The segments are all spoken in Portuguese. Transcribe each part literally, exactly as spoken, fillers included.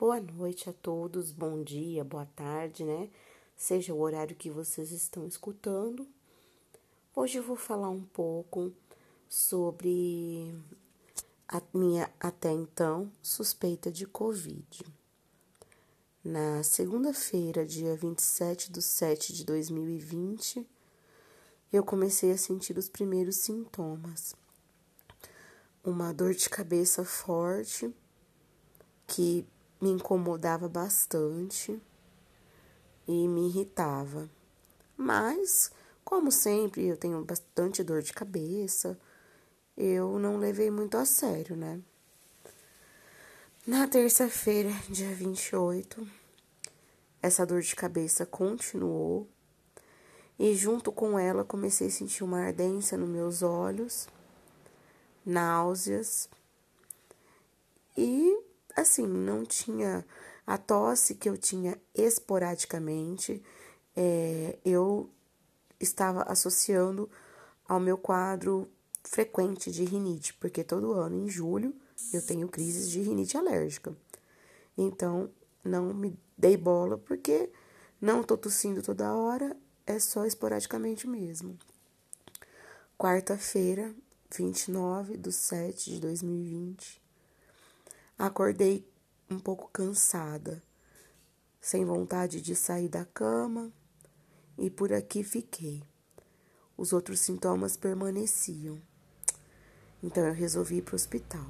Boa noite a todos, bom dia, boa tarde, né? Seja o horário que vocês estão escutando. Hoje eu vou falar um pouco sobre a minha, até então, suspeita de Covid. Na segunda-feira, dia vinte e sete de sete de dois mil e vinte, eu comecei a sentir os primeiros sintomas. Uma dor de cabeça forte, que me incomodava bastante e me irritava. Mas, como sempre, eu tenho bastante dor de cabeça, eu não levei muito a sério, né? Na terça-feira, dia vinte e oito, essa dor de cabeça continuou e junto com ela comecei a sentir uma ardência nos meus olhos, náuseas e, assim, não tinha a tosse que eu tinha esporadicamente, é, eu estava associando ao meu quadro frequente de rinite, porque todo ano, em julho, eu tenho crises de rinite alérgica. Então, não me dei bola, porque não tô tossindo toda hora, é só esporadicamente mesmo. Quarta-feira, vinte e nove de sete de dois mil e vinte, acordei um pouco cansada, sem vontade de sair da cama, e por aqui fiquei. Os outros sintomas permaneciam, então eu resolvi ir para o hospital.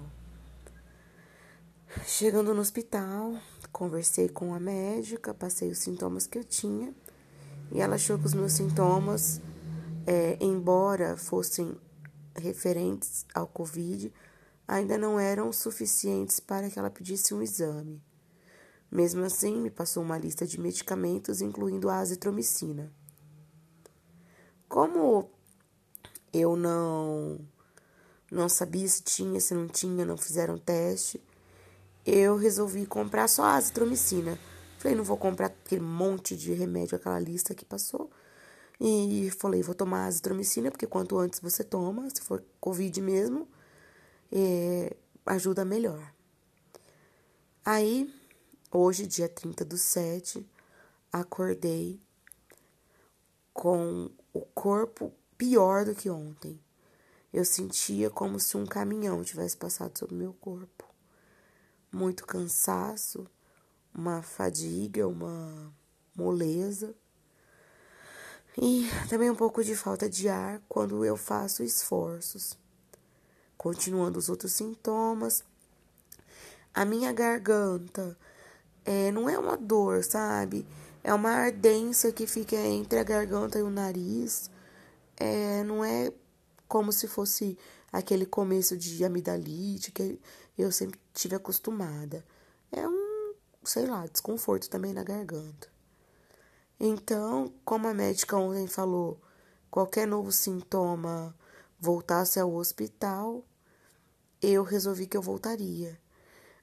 Chegando no hospital, conversei com a médica, passei os sintomas que eu tinha, e ela achou que os meus sintomas, é, embora fossem referentes ao Covid, ainda não eram suficientes para que ela pedisse um exame. Mesmo assim, me passou uma lista de medicamentos, incluindo a azitromicina. Como eu não, não sabia se tinha, se não tinha, não fizeram teste, eu resolvi comprar só a azitromicina. Falei, não vou comprar aquele monte de remédio, aquela lista que passou. E falei, vou tomar a azitromicina, porque quanto antes você toma, se for Covid mesmo, é, ajuda melhor. Aí, hoje, dia trinta do sete, acordei com o corpo pior do que ontem. Eu sentia como se um caminhão tivesse passado sobre o meu corpo. Muito cansaço, uma fadiga, uma moleza. E também um pouco de falta de ar quando eu faço esforços. Continuando os outros sintomas, a minha garganta é, não é uma dor, sabe? É uma ardência que fica entre a garganta e o nariz. É, não é como se fosse aquele começo de amidalite que eu sempre tive acostumada. É um, sei lá, desconforto também na garganta. Então, como a médica ontem falou, qualquer novo sintoma voltasse ao hospital, eu resolvi que eu voltaria.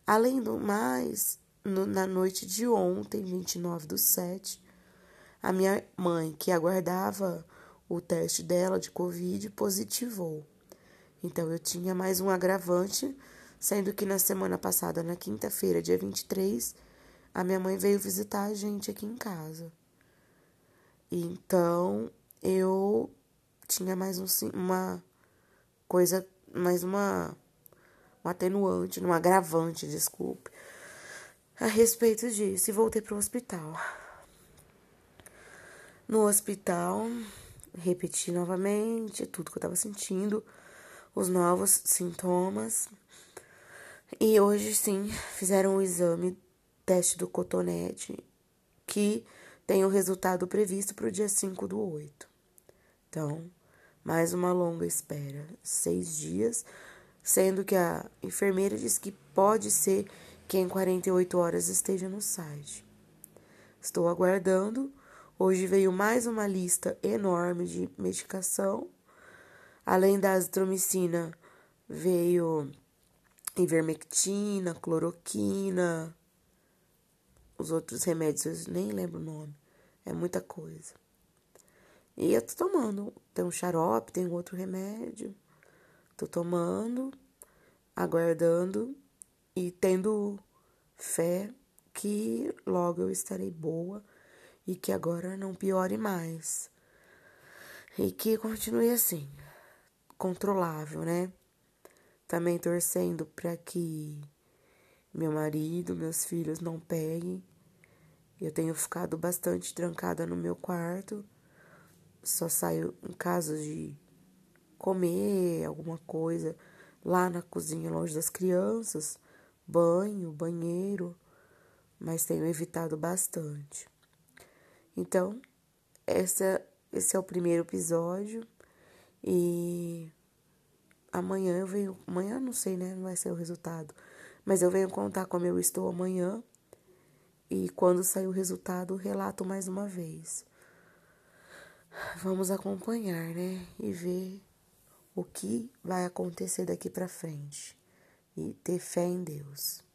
Além do mais, no, na noite de ontem, vinte e nove do sete, a minha mãe, que aguardava o teste dela de Covid, positivou. Então, eu tinha mais um agravante, sendo que na semana passada, na quinta-feira, dia vinte e três, a minha mãe veio visitar a gente aqui em casa. Então, eu tinha mais um, uma coisa, mais uma, um atenuante, um agravante, desculpe, a respeito disso. E voltei para o hospital. No hospital, repeti novamente tudo que eu estava sentindo, os novos sintomas. E hoje, sim, fizeram o exame, teste do cotonete, que tem o resultado previsto para o dia cinco do oito. Então, mais uma longa espera, seis dias, sendo que a enfermeira diz que pode ser que em quarenta e oito horas esteja no site. Estou aguardando. Hoje veio mais uma lista enorme de medicação. Além da azitromicina, veio ivermectina, cloroquina. Os outros remédios, eu nem lembro o nome. É muita coisa. E eu tô tomando. Tem um xarope, tem outro remédio. Tô tomando, aguardando e tendo fé que logo eu estarei boa e que agora não piore mais. E que continue assim, controlável, né? Também torcendo para que meu marido, meus filhos não peguem. Eu tenho ficado bastante trancada no meu quarto. Só saio em casos de comer alguma coisa lá na cozinha, longe das crianças, banho, banheiro, mas tenho evitado bastante. Então, essa, esse é o primeiro episódio e amanhã eu venho, amanhã não sei, né, não vai ser o resultado, mas eu venho contar como eu estou amanhã e quando sair o resultado, relato mais uma vez. Vamos acompanhar, né, e ver o que vai acontecer daqui pra frente e ter fé em Deus.